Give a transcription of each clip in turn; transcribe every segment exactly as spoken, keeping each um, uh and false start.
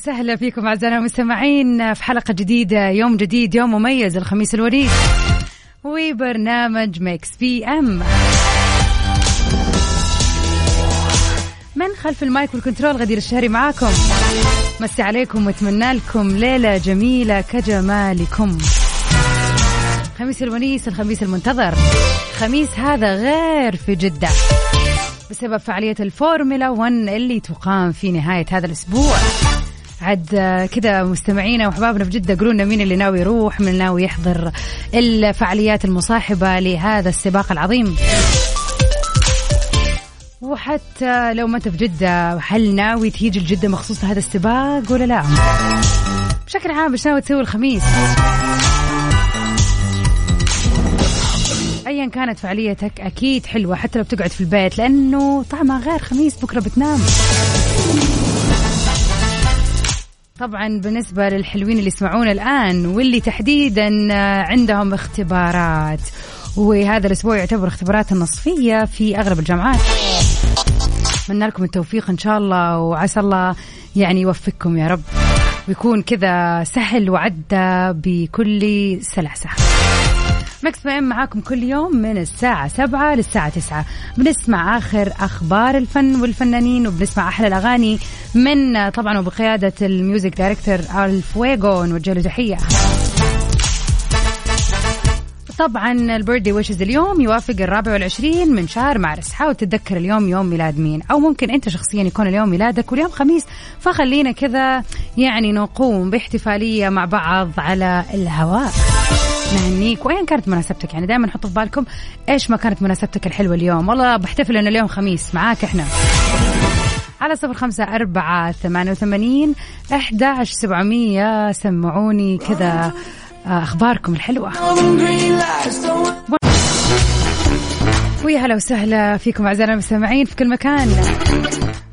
وسهلا فيكم أعزائنا المستمعين في حلقة جديدة، يوم جديد، يوم مميز، الخميس الوريد وبرنامج ميكس بي أم. من خلف المايك والكنترول غدير الشهري معاكم، مسي عليكم واتمنى لكم ليلة جميلة كجمالكم. خميس الونيس، الخميس المنتظر، خميس هذا غير في جدة بسبب فعالية الفورمولا ون اللي تقام في نهاية هذا الأسبوع. عد كذا مستمعينا وحبابنا في جدة قولوا لنا مين اللي ناوي يروح، من اللي ناوي يحضر الفعاليات المصاحبة لهذا السباق العظيم. وحتى لو ما انت في جدة، هل ناوي تيجي الجدة مخصوص لهذا السباق ولا لا؟ بشكل عام ايش ناوي تسوي الخميس؟ ايا كانت فعاليتك اكيد حلوة حتى لو بتقعد في البيت، لانه طعمها غير خميس بكرة بتنام. طبعا بالنسبة للحلوين اللي يسمعون الآن واللي تحديدا عندهم اختبارات، وهذا الأسبوع يعتبر اختبارات النصفية في أغلب الجامعات، أتمنى لكم التوفيق إن شاء الله، وعسى الله يعني يوفقكم يا رب، ويكون كذا سهل وعدى بكل سلاسة. ميكس بي أم معاكم كل يوم من الساعة سبعة للساعة تسعة، بنسمع آخر أخبار الفن والفنانين، وبنسمع أحلى الأغاني من طبعا وبقيادة الميوزك دايركتور الفويغو، نوجه له تحية. طبعا البيردي ويشز اليوم يوافق الرابع والعشرين من شهر مارس. حاول تتذكر اليوم يوم ميلاد مين، أو ممكن أنت شخصيا يكون اليوم ميلادك واليوم خميس، فخلينا كذا يعني نقوم باحتفالية مع بعض على الهواء. نهنيك وين كانت مناسبتك، يعني دائما حطوا في بالكم ايش ما كانت مناسبتك الحلوه اليوم، والله بحتفل انه اليوم خميس معاك احنا. على صفر خمسة أربعة ثمانية ثمانين أحد عشر سبعمية سمعوني كذا اخباركم الحلوه. ويا هلا وسهلا فيكم اعزائنا المستمعين في كل مكان،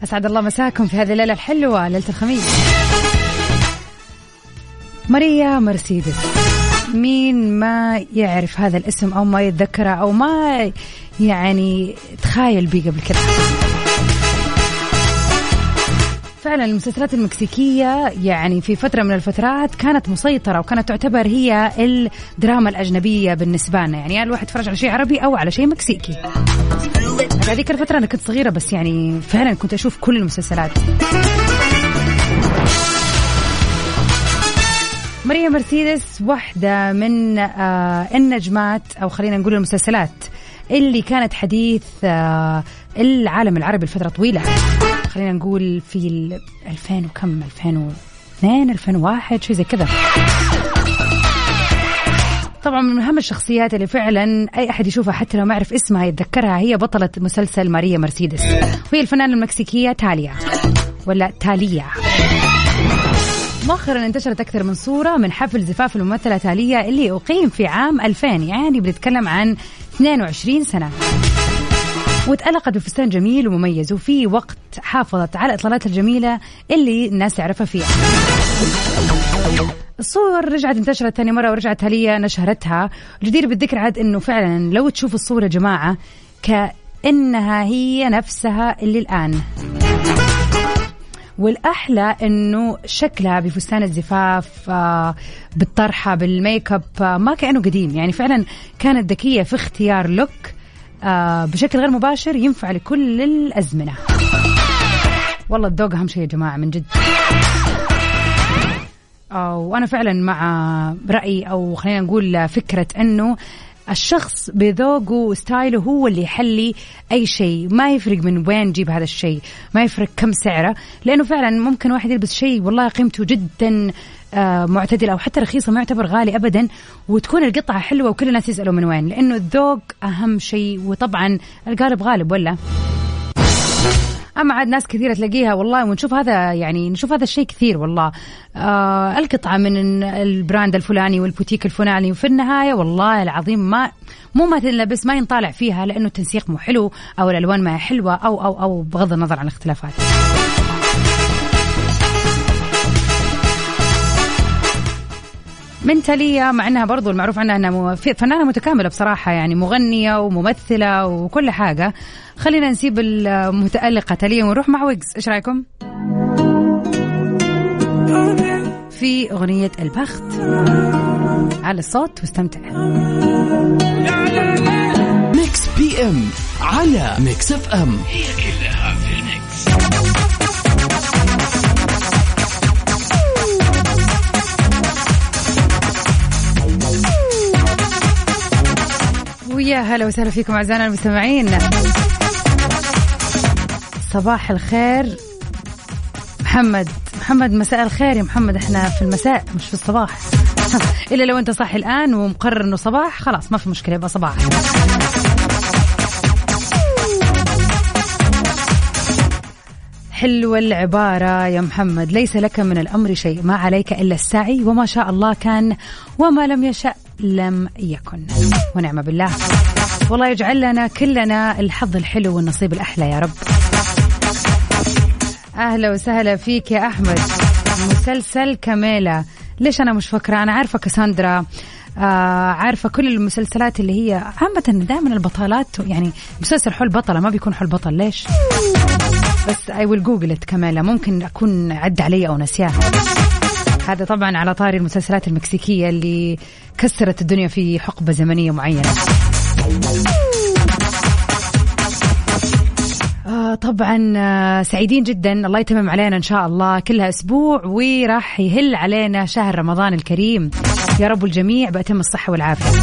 اسعد الله مساكم في هذه الليله الحلوه، ليله الخميس. ماريا مرسيدس، مين ما يعرف هذا الاسم أو ما يتذكره أو ما يعني تخايل بيه قبل كده؟ فعلا المسلسلات المكسيكية يعني في فترة من الفترات كانت مسيطرة، وكانت تعتبر هي الدراما الأجنبية بالنسبة لنا، يعني الواحد يتفرج على شيء عربي أو على شيء مكسيكي. هذيك الفترة أنا كنت صغيرة، بس يعني فعلا كنت أشوف كل المسلسلات. ماريا مرسيدس واحدة من النجمات، أو خلينا نقول المسلسلات اللي كانت حديث العالم العربي لفترة طويلة، خلينا نقول في ألفين وكم، ألفين واثنين، ألفين وواحد، شيء زي كذا. طبعا من أهم الشخصيات اللي فعلا أي أحد يشوفها حتى لو ما يعرف اسمها يتذكرها هي بطلة مسلسل ماريا مرسيدس، وهي الفنانة المكسيكية ثاليا ولا ثاليا. مؤخرا انتشرت أكثر من صورة من حفل زفاف الممثلة ثاليا اللي أقيم في عام ألفين، يعني بنتكلم عن اثنين وعشرين سنة، وتألقت بفستان جميل ومميز، وفي وقت حافظت على إطلالاتها الجميلة اللي الناس تعرفها فيها. الصور رجعت انتشرت ثاني مرة، ورجعت ثاليا نشهرتها. الجدير بالذكر عاد أنه فعلا لو تشوف الصورة يا جماعة كأنها هي نفسها اللي الآن، والأحلى أنه شكلها بفستان الزفاف بالطرحة بالميك اب ما كأنه قديم، يعني فعلا كانت ذكية في اختيار لوك بشكل غير مباشر ينفع لكل الأزمنة. والله الذوق أهم شيء يا جماعة من جد، وأنا فعلا مع رأي أو خلينا نقول فكرة أنه الشخص بذوقه وستايله هو اللي يحلي أي شيء، ما يفرق من وين جيب هذا الشيء، ما يفرق كم سعره، لأنه فعلا ممكن واحد يلبس شيء والله قيمته جدا معتدلة أو حتى رخيصة، ما يعتبر غالي أبدا، وتكون القطعة حلوة وكل الناس يسألوا من وين، لأنه الذوق أهم شيء، وطبعا القالب غالب. ولا أما عاد ناس كثيرة تلاقيها والله، ونشوف هذا يعني نشوف هذا الشيء كثير والله، آه القطعة من البراند الفلاني والبوتيك الفلاني، وفي النهاية والله العظيم ما مو ما تنلبس ما ينطالع فيها، لأنه التنسيق مو حلو أو الألوان ما حلوة أو أو أو بغض النظر عن الاختلافات. من ثاليا مع أنها برضو المعروف عنها أنها فنانة متكاملة بصراحة، يعني مغنية وممثلة وكل حاجة. خلينا نسيب المتألقة ثاليا ونروح مع ويجز، إيش رأيكم؟ في أغنية البخت. على الصوت واستمتع. ميكس بي أم على ميكس اف أم، هي كلها في الميكس. ويا هلا وسهلا فيكم أعزائنا المستمعين، صباح الخير محمد. محمد مساء الخير يا محمد، احنا في المساء مش في الصباح. إلا لو أنت صاحي الآن ومقرر أنه صباح، خلاص ما في مشكلة يبقى صباح. حلوة العبارة يا محمد، ليس لك من الأمر شيء، ما عليك إلا السعي، وما شاء الله كان وما لم يشأ لم يكن، ونعم بالله. والله يجعل لنا كلنا الحظ الحلو والنصيب الأحلى يا رب. أهلا وسهلا فيك يا أحمد. مسلسل كاميلا، ليش أنا مش فاكرة؟ أنا عارفة كساندرا، آه عارفة كل المسلسلات اللي هي عامة دائما البطلات، يعني مسلسل حول بطلة ما بيكون حول بطل، ليش؟ بس I will google it. كاميلا ممكن أكون عد علي أو نسياها. هذا طبعا على طاري المسلسلات المكسيكية اللي كسرت الدنيا في حقبة زمنية معينة. طبعا سعيدين جدا، الله يتمم علينا إن شاء الله، كلها أسبوع وراح يهل علينا شهر رمضان الكريم يا رب، الجميع بأتم الصحة والعافية.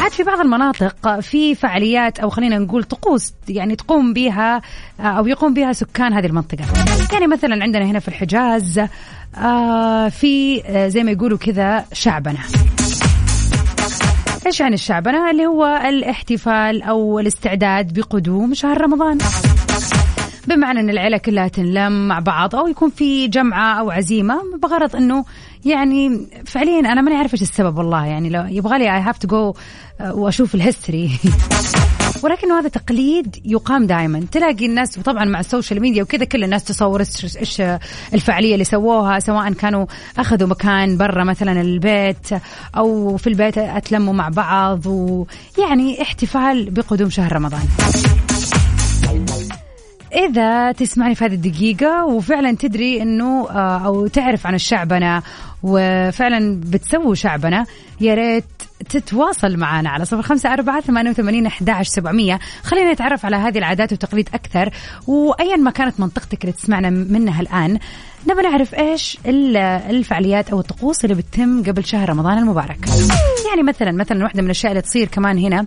عاد في بعض المناطق في فعاليات أو خلينا نقول طقوس يعني تقوم بها أو يقوم بها سكان هذه المنطقة، يعني مثلا عندنا هنا في الحجاز في زي ما يقولوا كذا شعبنا. إيش عن الشعبنا؟ اللي هو الاحتفال أو الاستعداد بقدوم شهر رمضان، بمعنى أن العيلة كلها تنلم مع بعض أو يكون في جمعة أو عزيمة، بغرض أنه يعني فعليا أنا ما أعرف إيش السبب والله، يعني لو يبغى لي I have to go وأشوف الهستري. ولكن هذا تقليد يقام دائما، تلاقي الناس وطبعا مع السوشيال ميديا وكذا كل الناس تصور إيش الفعالية اللي سووها، سواء كانوا أخذوا مكان برا مثلا البيت أو في البيت أتلموا مع بعض، ويعني احتفال بقدوم شهر رمضان. إذا تسمعني في هذه الدقيقة وفعلا تدري أنه أو تعرف عن الشعبنا وفعلا بتسووا شعبنا، يا ريت تتواصل معنا على صفر خمسة أربعة ثمانية وثمانين أحد عشر سبعمية. خلينا نتعرف على هذه العادات والتقاليد أكثر، وأيا ما كانت منطقتك اللي تسمعنا منها الآن، نبغى نعرف إيش الفعاليات أو الطقوس اللي بتتم قبل شهر رمضان المبارك. يعني مثلا مثلا واحدة من الأشياء اللي تصير كمان هنا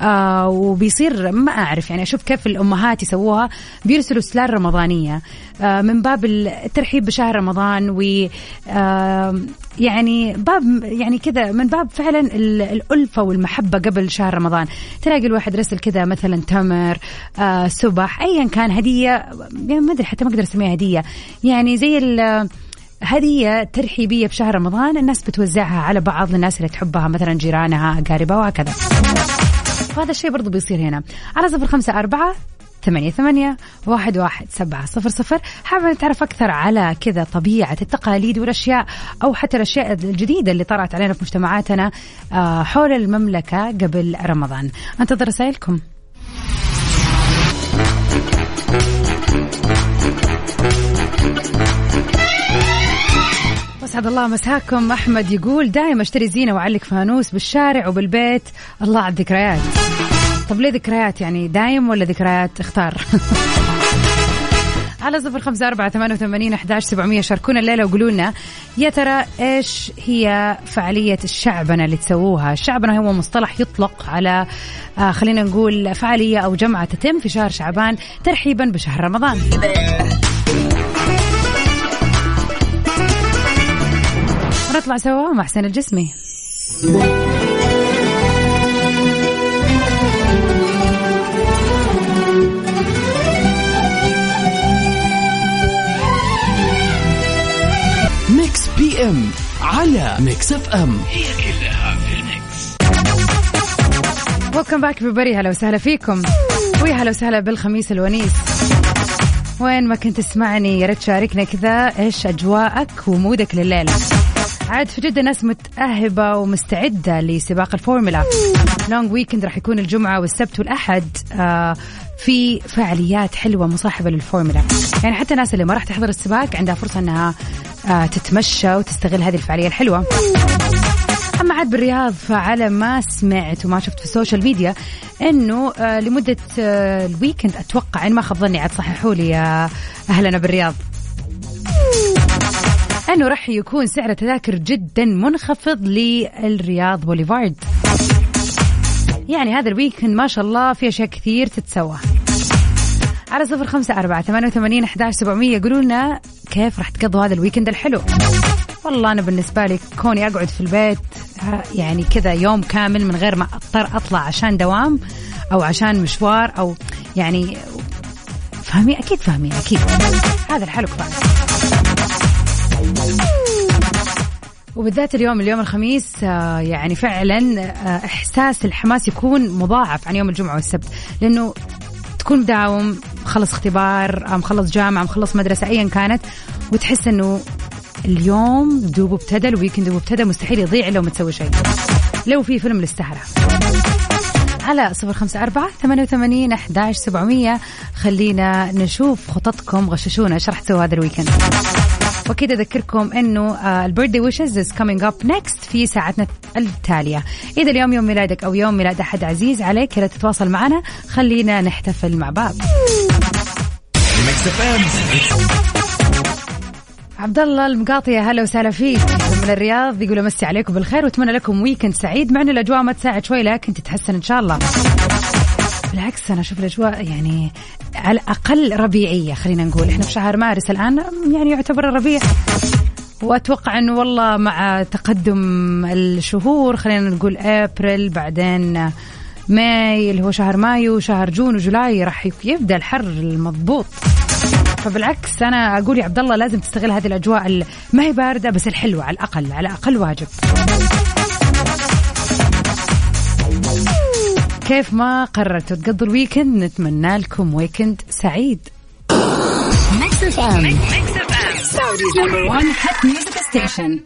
آه وبيصير ما أعرف، يعني أشوف كيف الأمهات يسووها، بيرسلوا سلال رمضانية آه من باب الترحيب بشهر رمضان، و آه يعني باب يعني كذا من باب فعلا الألفة والمحبة قبل شهر رمضان. تلاقي الواحد رسل كذا مثلا تمر آه سبح، أيا كان هدية، يعني ما أدري حتى ما أقدر أسميها هدية، يعني زي هدية ترحيبية بشهر رمضان الناس بتوزعها على بعض الناس اللي تحبها، مثلا جيرانها أقاربها وهكذا. وهذا الشيء برضو بيصير هنا على صفر خمسة أربعة ثمانية ثمانية واحد واحد سبعة صفر صفر. حابة نتعرف أكثر على كذا طبيعة التقاليد والأشياء أو حتى الأشياء الجديدة اللي طرأت علينا في مجتمعاتنا حول المملكة قبل رمضان. انتظر رسائلكم. أسعد الله مساكم. أحمد يقول دائما اشتري زينة وعلق فانوس بالشارع وبالبيت، الله على الذكريات. طب ليه ذكريات؟ يعني دايم ولا ذكريات؟ اختار. على صفر خمسة أربعة ثمانية وثمانين أحداش سبعمية شاركونا الليلة وقولولنا يا ترى إيش هي فعالية الشعبنا اللي تسووها. الشعبنا هو مصطلح يطلق على آه خلينا نقول فعالية أو جمعة تتم في شهر شعبان ترحيبا بشهر رمضان. نطلع سوا مع حسين الجسمي. ميكس بي ام على ميكس اف ام، هي كلها في الميكس. ويلكم باك ببري، هلا وسهلا فيكم، ويا هلا وسهلا بالخميس الونيس. وين ما كنت تسمعني يا ريت شاركنا كذا ايش اجواءك ومودك لليله. عاد في جدة ناس متأهبة ومستعدة لسباق الفورمولا لونج ويكند، راح يكون الجمعة والسبت والأحد آه في فعاليات حلوة مصاحبة للفورمولا، يعني حتى الناس اللي ما راح تحضر السباق عندها فرصة أنها تتمشى وتستغل هذه الفعالية الحلوة. أما عاد بالرياض فعلى ما سمعت وما شفت في السوشيال ميديا أنه لمدة الويكند أتوقع إن ما خاب ظني، عاد صححوا لي يا أهلنا بالرياض، أنه رح يكون سعر التذاكر جدا منخفض للرياض بوليفارد. يعني هذا الويكند ما شاء الله في أشياء كثير تتسوى. على صفر خمسة أربعة ثمانية وثمانين أحداش سبعمية قولولنا كيف رح تقضوا هذا الويكند الحلو. والله أنا بالنسبة لي كوني أقعد في البيت يعني كذا يوم كامل من غير ما أضطر أطلع عشان دوام أو عشان مشوار أو يعني فهمي أكيد فهمي أكيد هذا الحلو كبار. وبالذات اليوم اليوم الخميس يعني فعلا إحساس الحماس يكون مضاعف عن يوم الجمعة والسبت، لأنه تكون مداوم، مخلص اختبار، مخلص جامعة، مخلص مدرسة أيا كانت، وتحس أنه اليوم دوب ابتدى، الويكند دوب ابتدى، مستحيل يضيع لو ما تسوي شيء، لو في فيلم للسهرة. على صفر خمسة أربعة ثمانية وثمانين أحد عشر سبعمية خلينا نشوف خططكم، غششونا ايش رح تسوي هذا الويكند. وأكيد أذكركم أنه البيرثدي ويشز is coming up next في ساعتنا التالية. إذا اليوم يوم ميلادك أو يوم ميلاد أحد عزيز عليك لا تتواصل معنا، خلينا نحتفل مع بعض. عبد الله المقاطية هلا وسهلا فيك من الرياض، يقول مسي عليكم بالخير واتمنى لكم ويكند سعيد، مع أن الأجواء ما تساعد شوي لكن تتحسن إن شاء الله. بالعكس أنا أشوف الأجواء يعني على الأقل ربيعية، خلينا نقول إحنا في شهر مارس الآن يعني يعتبر الربيع، وأتوقع أنه والله مع تقدم الشهور خلينا نقول أبريل بعدين ماي اللي هو شهر مايو وشهر جون وجولاي راح يبدأ الحر المضبوط. فبالعكس أنا أقول يا عبد الله لازم تستغل هذه الأجواء ما هي باردة بس الحلوة، على الأقل على الأقل واجب. كيف ما قررتوا تقضوا الويكند نتمنى لكم ويكند سعيد. ميكس اف ام ميكس اف ام سعوديز نمبر واحد هات ميوزك ستيشن.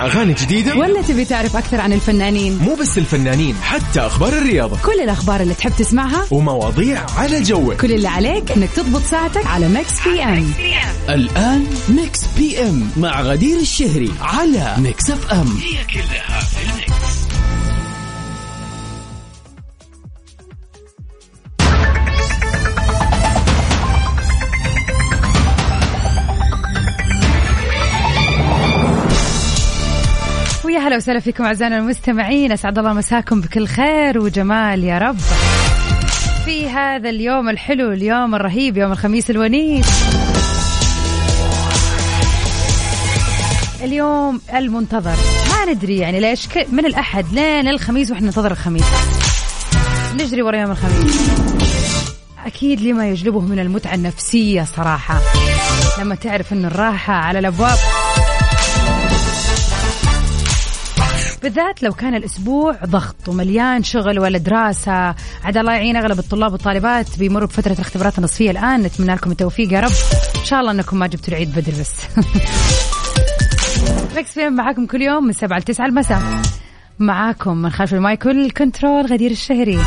أغاني جديدة ولا تبي تعرف أكثر عن الفنانين؟ مو بس الفنانين، حتى أخبار الرياضة، كل الأخبار اللي تحب تسمعها ومواضيع على جوك. كل اللي عليك إنك تضبط ساعتك على ميكس بي أم. الآن ميكس بي أم مع غدير الشهري على ميكس اف أم، هي كلها في الميكس. يا هلا وسهلا فيكم أعزائنا المستمعين، أسعد الله مساكم بكل خير وجمال يا رب في هذا اليوم الحلو، اليوم الرهيب، يوم الخميس الونيس، اليوم المنتظر. ما ندري يعني ليش من الأحد لين الخميس وإحنا ننتظر الخميس، نجري ورا يوم الخميس. أكيد لما يجلبه من المتعة النفسية صراحة لما تعرف أن الراحة على الأبواب، بالذات لو كان الأسبوع ضغط ومليان شغل ولا دراسة. عاد الله يعين أغلب الطلاب والطالبات بيمروا بفترة الاختبارات النصفية الآن، نتمنى لكم التوفيق يا رب، إن شاء الله أنكم ما جبتوا العيد بدري بس. ميكس بي أم معاكم كل يوم من سبعة إلى تسعة المساء، معاكم من خلف المايك والكنترول غدير الشهري.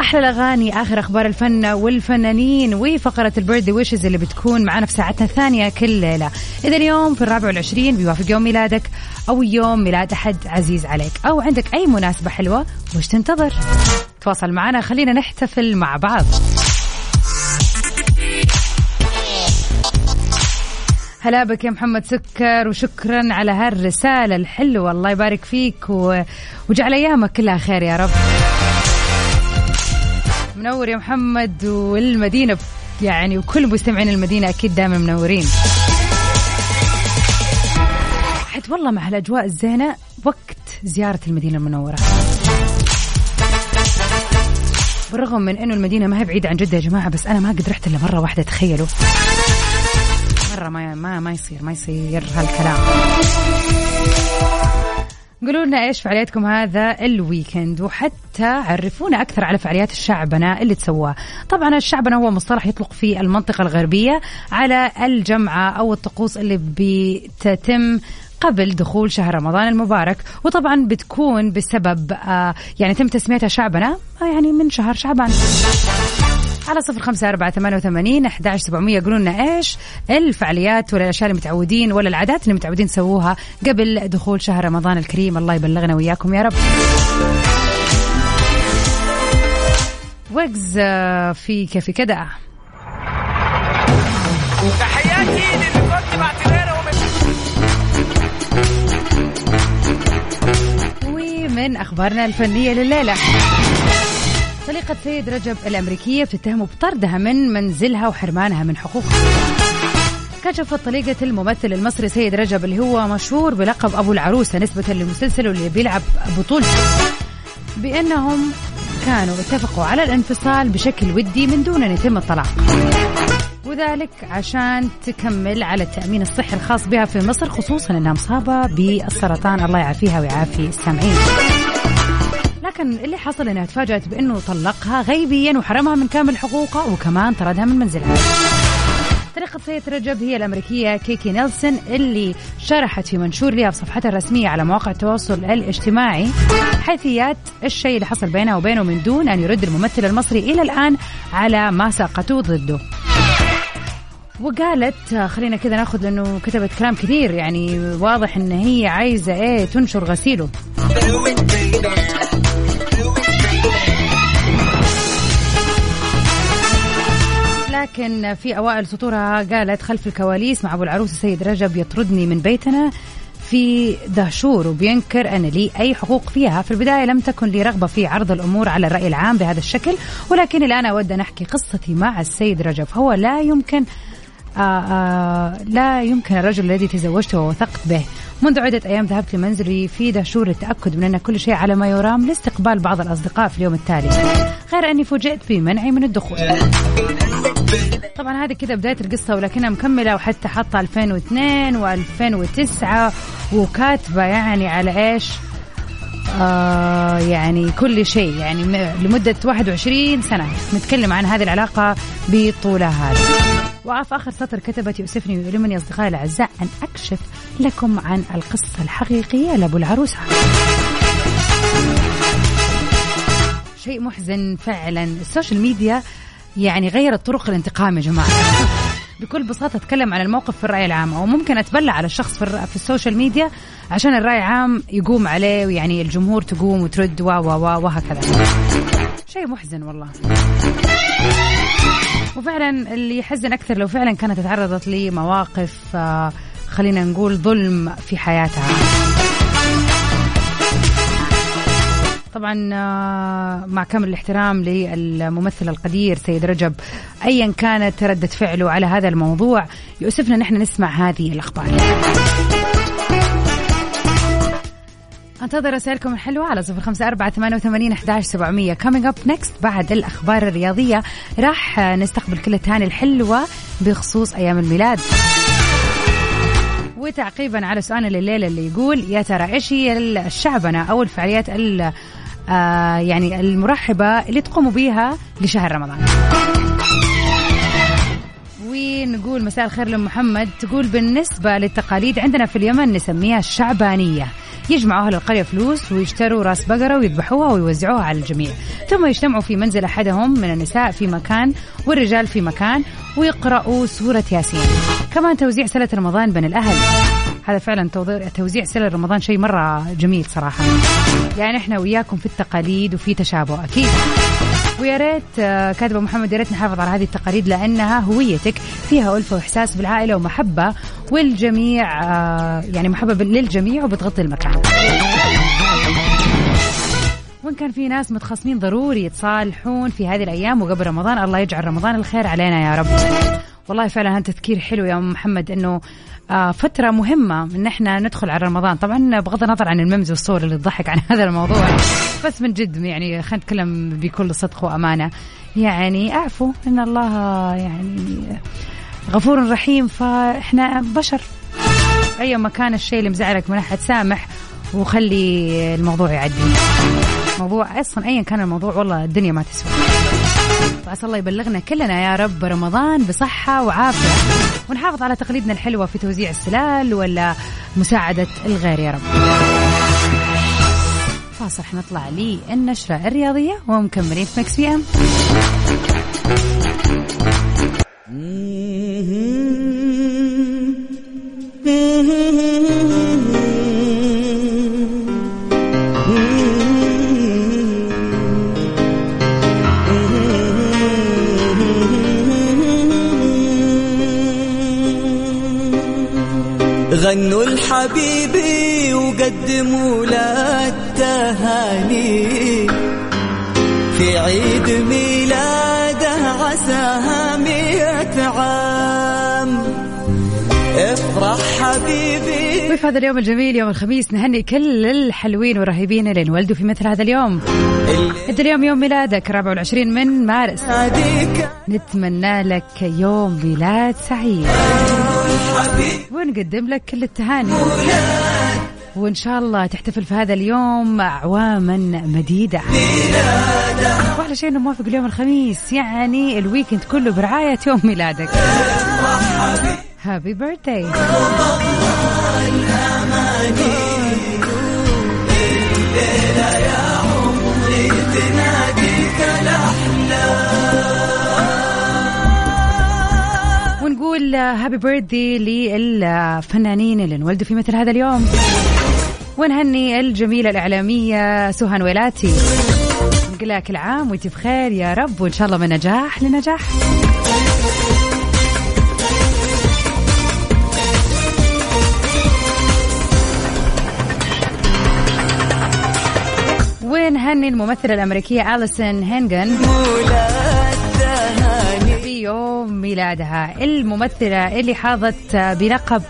أحلى الأغاني، آخر أخبار الفن والفنانين، وفقرة البيرثدي ويشز اللي بتكون معنا في ساعتنا الثانية كل ليلة. إذا اليوم في الرابع والعشرين بيوافق يوم ميلادك أو يوم ميلاد أحد عزيز عليك، أو عندك أي مناسبة حلوة، وش تنتظر؟ تواصل معنا خلينا نحتفل مع بعض. هلا بك يا محمد سكر، وشكرا على هالرسالة الحلوة، الله يبارك فيك و... وجعل أيامك كلها خير يا رب. منور يا محمد، والمدينة يعني وكل مستمعين المدينة أكيد دائما منورين. حت والله مع الأجواء الزينة وقت زيارة المدينة المنورة، بالرغم من أنه المدينة ما هي بعيدة عن جدة يا جماعة، بس أنا ما قد رحت إلا مرة واحدة، تخيلوا مرة. ما ما ما يصير ما يصير هالكلام. قولوا لنا إيش فعالياتكم هذا الويكند، وحتى عرفونا أكثر على فعاليات الشعبنة اللي تسواه. طبعا الشعبنة هو مصطلح يطلق في المنطقة الغربية على الجمعة أو الطقوس اللي بتتم قبل دخول شهر رمضان المبارك، وطبعا بتكون بسبب يعني تم تسميتها شعبنا يعني من شهر شعبان. على صفر خمسة أربعة ثمانية وثمانين أحداعش سبعمية يقولولنا إيش الفعاليات ولا الأشياء اللي متعودين ولا العادات اللي متعودين سووها قبل دخول شهر رمضان الكريم. الله يبلغنا وياكم يا رب. وجز في كافي كده تحياتي للي كنت بعتبرهم ومن أخبارنا الفنية لليلة. طليقة سيد رجب الأمريكية بتتهم بطردها من منزلها وحرمانها من حقوقها. كشفت طليقة الممثل المصري سيد رجب اللي هو مشهور بلقب أبو العروسة نسبة للمسلسل واللي بيلعب بطولته بأنهم كانوا اتفقوا على الانفصال بشكل ودي من دون أن يتم الطلاق، وذلك عشان تكمل على التأمين الصحي الخاص بها في مصر، خصوصا أنها مصابة بالسرطان. الله يعافيها ويعافي السامعين. لكن اللي حصل انها تفاجأت بانه طلقها غيبيا وحرمها من كامل حقوقها وكمان طردها من منزلها. طريقة سيد رجب هي الأمريكية كيكي نيلسون اللي شرحت في منشور لها بصفحتها الرسمية على مواقع التواصل الاجتماعي حيثيات الشيء اللي حصل بينها وبينه من دون أن يرد الممثل المصري إلى الآن على ما ساقطوه ضده. وقالت خلينا كذا ناخذ لأنه كتبت كلام كثير، يعني واضح إن هي عايزة إيه تنشر غسيله. لكن في أوائل سطورها قالت خلف الكواليس مع أبو العروس سيد رجب يطردني من بيتنا في دهشور وبينكر أن لي أي حقوق فيها. في البداية لم تكن لي رغبة في عرض الأمور على الرأي العام بهذا الشكل، ولكن الآن أود أن أحكي قصتي مع السيد رجب. هو لا يمكن آآ آآ لا يمكن الرجل الذي تزوجته ووثقت به. منذ عدة أيام ذهبت لمنزلي في دهشور للتأكد من أن كل شيء على ما يرام لاستقبال بعض الأصدقاء في اليوم التالي، غير أني فوجئت بمنعي من الدخول. طبعا هذه كذا بداية القصة، ولكنها مكملة وحتى حاطة ألفين واثنين وألفين وتسعة وكاتبة يعني على إيش آه يعني كل شيء، يعني لمدة واحد وعشرين سنة نتكلم عن هذه العلاقة بطولها هذه. وعاف آخر سطر كتبت يؤسفني ويؤلمني أصدقائي الأعزاء أن أكشف لكم عن القصة الحقيقية لأبو العروسة. شيء محزن فعلا. السوشيال ميديا يعني غيرت طرق الانتقام يا جماعة. بكل بساطة أتكلم عن الموقف في الرأي العام، أو ممكن أتبلع على الشخص في, في السوشيال ميديا عشان الرأي العام يقوم عليه ويعني الجمهور تقوم وترد وا وا وا وهكذا. شيء محزن والله. وفعلا اللي يحزن أكثر لو فعلا كانت تعرضت لمواقف خلينا نقول ظلم في حياتها. طبعا مع كامل الاحترام للممثل القدير سيد رجب، أيا كانت ردة فعله على هذا الموضوع يؤسفنا نحن نسمع هذه الأخبار. انتظر رسائلكم الحلوة على صفر خمسة أربعة ثمانية وثمانين أحد عشر سبعمية. coming up next بعد الأخبار الرياضية راح نستقبل كل التهاني الحلوة بخصوص أيام الميلاد، وتعقيبا على سؤالنا الليلة اللي يقول يا ترى إيش هي الشعبنة أو الفعاليات ال آه يعني المرحبة اللي تقوموا بيها لشهر رمضان. ونقول مساء الخير لمحمد، تقول بالنسبة للتقاليد عندنا في اليمن نسميها الشعبانية. يجمعوا أهل القرية فلوس ويشتروا راس بقرة ويذبحوها ويوزعوها على الجميع، ثم يجتمعوا في منزل أحدهم من النساء في مكان والرجال في مكان ويقرأوا سورة ياسين. كمان توزيع سلة رمضان بين الأهل. هذا فعلا توزيع سلة رمضان شيء مرة جميل صراحة. يعني إحنا وياكم في التقاليد وفي تشابه أكيد. ويا ريت كاتبة محمد يا ريت نحافظ على هذه التقاليد لأنها هويتك، فيها ألفة وإحساس بالعائلة ومحبة والجميع، يعني محبة للجميع وبتغطي المكان. وإن كان في ناس متخاصمين ضروري يتصالحون في هذه الأيام وقبل رمضان. الله يجعل رمضان الخير علينا يا رب. والله فعلا هذا تذكير حلو يا محمد إنه فترة مهمة إن إحنا ندخل على رمضان. طبعا بغض النظر عن الميمز والصور اللي تضحك عن هذا الموضوع، بس من جد يعني خلينا نتكلم بكل صدق وأمانة. يعني أعفو إن الله يعني غفور رحيم، فإحنا بشر أي مكان الشيء اللي مزعلك من أحد سامح وخلي الموضوع يعدي. موضوع أصلا أيا كان الموضوع والله الدنيا ما تسوى. عسى الله يبلغنا كلنا يا رب رمضان بصحة وعافية، ونحافظ على تقاليدنا الحلوة في توزيع السلال ولا مساعدة الغير يا رب. فاصل حنطلع لي النشرة الرياضية ومكملين في ميكس بي أم. غنوا لحبيبي وقدموا له التهاني في عيد ميلاده عساها مئة عام. افرح حبيبي. وفي هذا اليوم الجميل يوم الخميس نهني كل الحلوين والرهيبين اللي انولدوا في مثل هذا اليوم. انت اليوم يوم ميلادك الرابع والعشرين من مارس، نتمنى لك يوم ميلاد سعيد ونقدم لك كل التهاني، وإن شاء الله تحتفل في هذا اليوم أعواما مديدة. وأحلى شيء إنه موافق اليوم الخميس، يعني الويكند كله برعاية يوم ميلادك. هابي بيرثداي. ونقول هابي بيرثدي للفنانين اللي انولدوا في مثل هذا اليوم، ونهني الجميلة الإعلامية سهى ولاتي، نقول لها كل عام وانت بخير يا رب، وإن شاء الله من نجاح لنجاح. ونهني الممثلة الأمريكية اليسن هينجن بيوم ميلادها، الممثلة اللي حاضت بلقب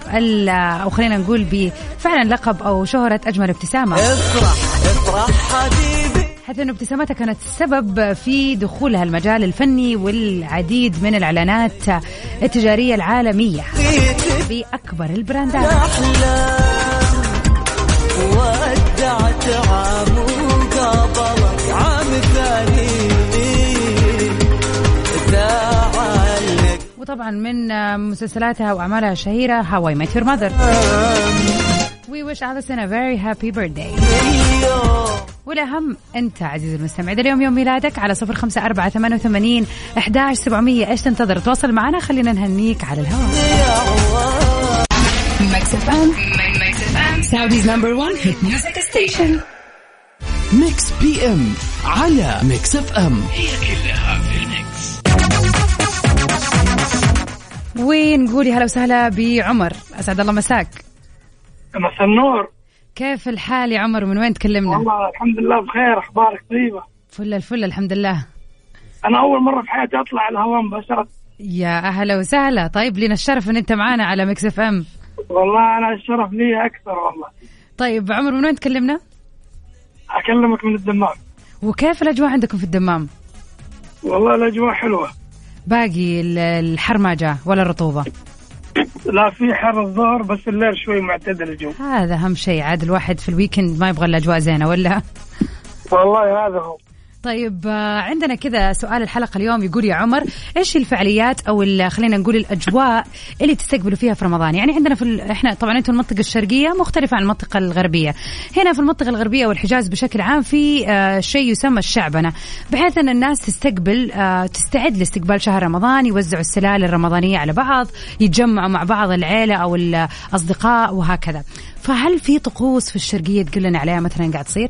أو خلينا نقول بفعلا لقب أو شهرة أجمل ابتسامة، افرح افرح حبيبي، حتى أن ابتسامتها كانت السبب في دخولها المجال الفني والعديد من الإعلانات التجارية العالمية بأكبر البراندات. ودعت عامو قابلك عام ثاني. وطبعا من مسلسلاتها وأعمالها الشهيرة How I Met Your Mother. We wish Alison a very happy birthday. والأهم أنت عزيزي المستمع إذا اليوم يوم ميلادك على صفر خمسة أربعة ثمانية وثمانين أحداش سبعمية إيش تنتظر؟ تواصل معنا خلينا نهنيك على الهواء. ميكس اف ام ميكس اف ام Saudi's number one hit music station. ميكس بي أم على ميكس اف ام، هي كلها في الميكس. ونقولي هلا وسهلا بعمر، أسعد الله مساك. مساء النور، كيف الحال يا عمر ومن وين تكلمنا؟ والله الحمد لله بخير، أخبارك طيبة؟ فل الفل الحمد لله. أنا أول مرة في حياتي أطلع على الهواء مباشرة. يا أهلا وسهلا، طيب لنا الشرف أن أنت معنا على ميكس اف ام. والله أنا الشرف لي أكثر والله. طيب عمر من وين تكلمنا؟ أكلمك من الدمام. وكيف الأجواء عندكم في الدمام؟ والله الأجواء حلوة، باقي الحر ما جاء ولا الرطوبة. لا في حر الظهر بس الليل شوي معتدل الجو، هذا أهم شيء، عاد الواحد في الويكند ما يبغى الأجواء زينة ولا؟ والله هذا هو. طيب عندنا كذا سؤال الحلقة اليوم يقول يا عمر إيش الفعاليات أو خلينا نقول الأجواء اللي تستقبلوا فيها في رمضان؟ يعني عندنا في ال... إحنا طبعا أنتم المنطقة الشرقية مختلفة عن المنطقة الغربية، هنا في المنطقة الغربية والحجاز بشكل عام في شيء يسمى الشعبنة، بحيث أن الناس تستقبل تستعد لاستقبال شهر رمضان، يوزعوا السلال الرمضانية على بعض، يتجمعوا مع بعض العيلة أو الأصدقاء وهكذا. فهل في طقوس في الشرقية تقول لنا عليها مثلا قاعد تصير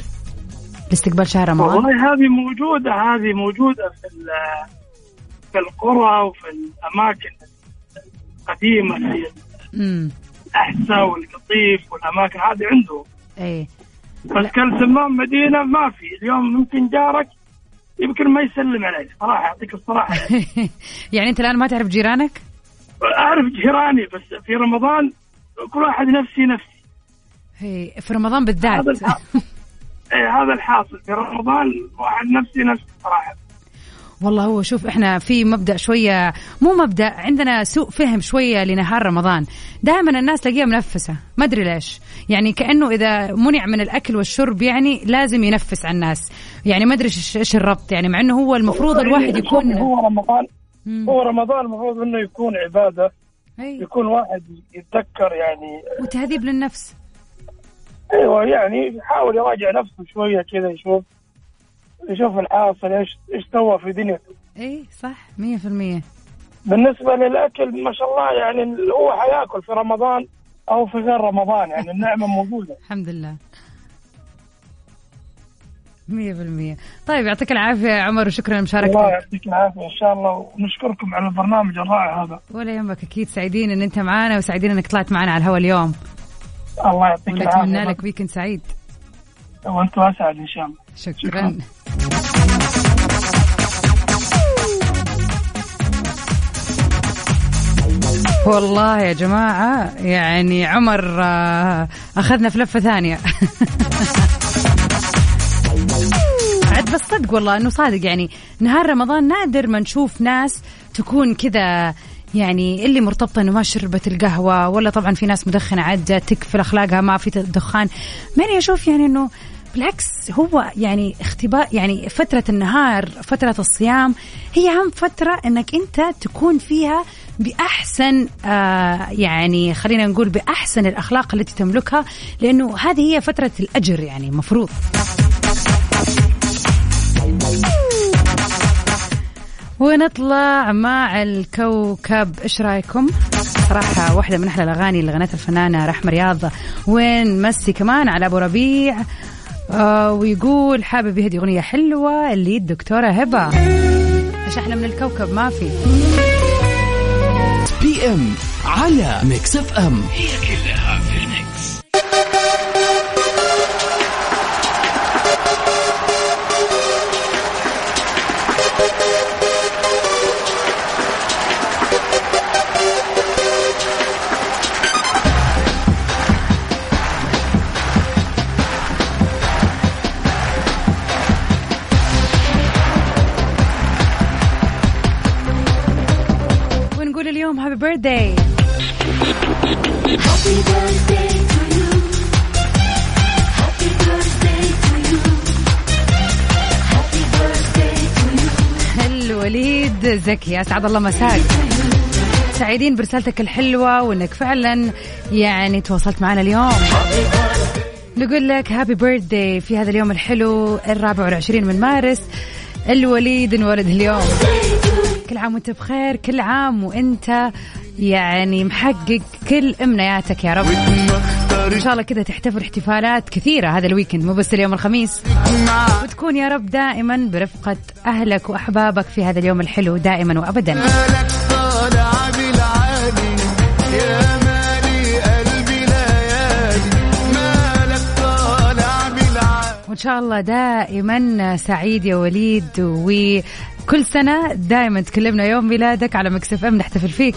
لاستقبال شهر رمضان؟ والله هذه موجودة، هذه موجودة في في القرى وفي الأماكن القديمة زي الأحساء والقطيف والأماكن هذه عنده. إيه. بس كل دمام مدينة ما في اليوم، ممكن جارك يمكن ما يسلم عليك صراحة، أعطيك الصراحة. يعني أنت الآن ما تعرف جيرانك؟ أعرف جيراني بس في رمضان كل واحد نفسي نفسي. إيه في رمضان بالذات. هذا إيه هذا الحاصل في رمضان، واحد نفسي نفسي صراحة. والله هو شوف احنا في مبدأ شوية مو مبدأ عندنا سوء فهم شوية لنهار رمضان. دائما الناس تلاقيها منفسة ما أدري ليش، يعني كأنه إذا منع من الأكل والشرب يعني لازم ينفس على الناس، يعني ما أدري إيش الربط، يعني مع إنه هو المفروض الواحد يكون هو رمضان مم. هو رمضان المفروض إنه يكون عبادة، أي. يكون واحد يتذكر يعني وتهذيب للنفس. أيوة يعني حاول يراجع نفسه شوية كذا، يشوف يشوف الحاصل إيش إيش سوى في دنيته. إيه صح مية في المية. بالنسبة للأكل ما شاء الله يعني هو حياكل في رمضان أو في غير رمضان، يعني النعمة موجودة. الحمد لله مية في المية. طيب يعطيك العافية عمر وشكرا لمشاركتك. الله يعطيك العافية إن شاء الله، ونشكركم على البرنامج الرائع هذا. ولا يهمك، أكيد سعيدين إن أنت معنا وسعيدين إنك طلعت معنا على الهواء اليوم. الله يعطيك العافية. نتمنى لك ويكند سعيد. وأنتم أسعد إن شاء الله. شكرا. شكرا. والله يا جماعة يعني عمر أخذنا في لفة ثانية. عد بس صدق والله أنه صادق، يعني نهار رمضان نادر ما نشوف ناس تكون كذا، يعني اللي مرتبطة أنه ما شربت القهوة، ولا طبعا في ناس مدخنة عادة تكفل أخلاقها ما في دخان. ماني أشوف يعني أنه بالعكس هو يعني اختبار، يعني فترة النهار فترة الصيام هي أهم فترة أنك أنت تكون فيها بأحسن آه يعني خلينا نقول بأحسن الأخلاق التي تملكها، لأنه هذه هي فترة الأجر يعني مفروض. ونطلع مع الكوكب، إيش رأيكم؟ صراحة واحدة من أحلى الأغاني اللي غنتها الفنانة رحمة رياض، وين مسي كمان على أبو ربيع. آه ويقول حابب يهدي أغنية حلوة اللي الدكتورة هبة، إيش أحلى من الكوكب ما في. بي أم على ميكس اف أم، هي كلها في الميكس. Happy birthday. Happy birthday to you. Happy birthday to you. Happy birthday to you. الوليد زكي، أسعد الله مساك. سعيدين برسالتك الحلوة وإنك فعلا يعني تواصلت معنا اليوم. نقول لك هابي بيرثداي في هذا اليوم الحلو الرابع والعشرين من مارس. الوليد انولد اليوم. كل عام وانت بخير، كل عام وانت يعني محقق كل امنياتك يا رب. ان شاء الله كذا تحتفل احتفالات كثيرة هذا الويكند مو بس اليوم الخميس، وتكون يا رب دائما برفقة اهلك واحبابك في هذا اليوم الحلو دائما وابدا. وان شاء الله دائما سعيد يا وليد، و كل سنة دائما تكلمنا يوم ميلادك على ميكس اف ام نحتفل فيك.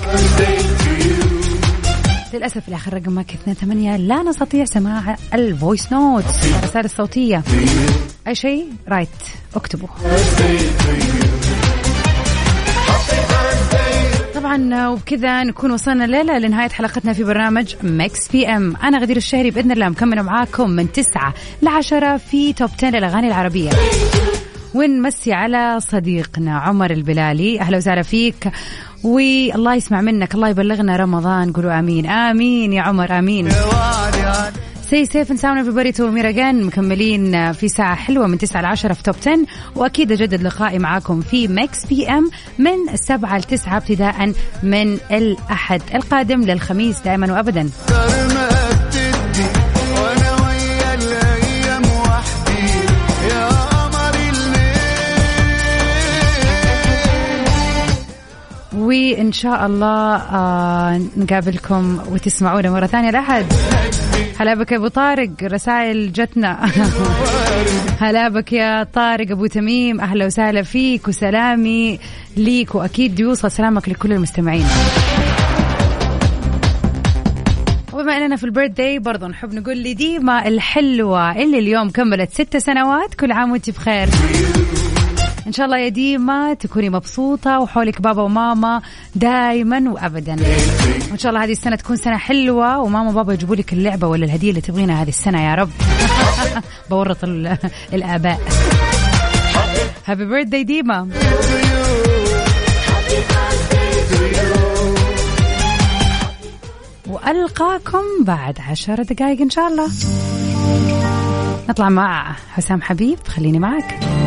للأسف الآخر رقم ماك اثنين ثمانية لا نستطيع سماع الفويس نوت الرسالة الصوتية. أي شيء رايت اكتبه. طبعا وبكذا نكون وصلنا الليلة لنهاية حلقتنا في برنامج ميكس بي أم. أنا غدير الشهري بإذن الله مكمل معاكم من تسعة لعشرة في توب عشرة للأغاني العربية. ونمسي على صديقنا عمر البلالي، أهلا وسهلا فيك، والله يسمع منك، الله يبلغنا رمضان، قولوا آمين. آمين يا عمر آمين. سي سيف نساونا في بريتو ميراغان، مكملين في ساعة حلوة من تسعة لعشرة في توب عشرة، وأكيد أجدد لقائي معاكم في ميكس بي أم من سبعة لتسعة ابتداء من الأحد القادم للخميس دائما وأبدا. وإن شاء الله آه نقابلكم وتسمعونا مرة ثانية الأحد. هلا بك يا أبو طارق، رسائل جتنا. هلا بك يا طارق أبو تميم، أهلا وسهلا فيك، وسلامي ليك وأكيد يوصل سلامك لكل المستمعين. وبما أننا في البيرثداي برضو نحب نقول لي ديما الحلوة اللي اليوم كملت ست سنوات، كل عام وانت بخير. إن شاء الله يا ديما تكوني مبسوطة وحولك بابا وماما دايما وأبدا، وإن شاء الله هذه السنة تكون سنة حلوة وماما وبابا يجيبوا لك اللعبة ولا الهدية اللي تبغينها هذه السنة يا رب. بورط الآباء. هابي بيرثداي ديما. وألقاكم بعد عشر دقائق إن شاء الله. نطلع مع حسام حبيب، خليني معك.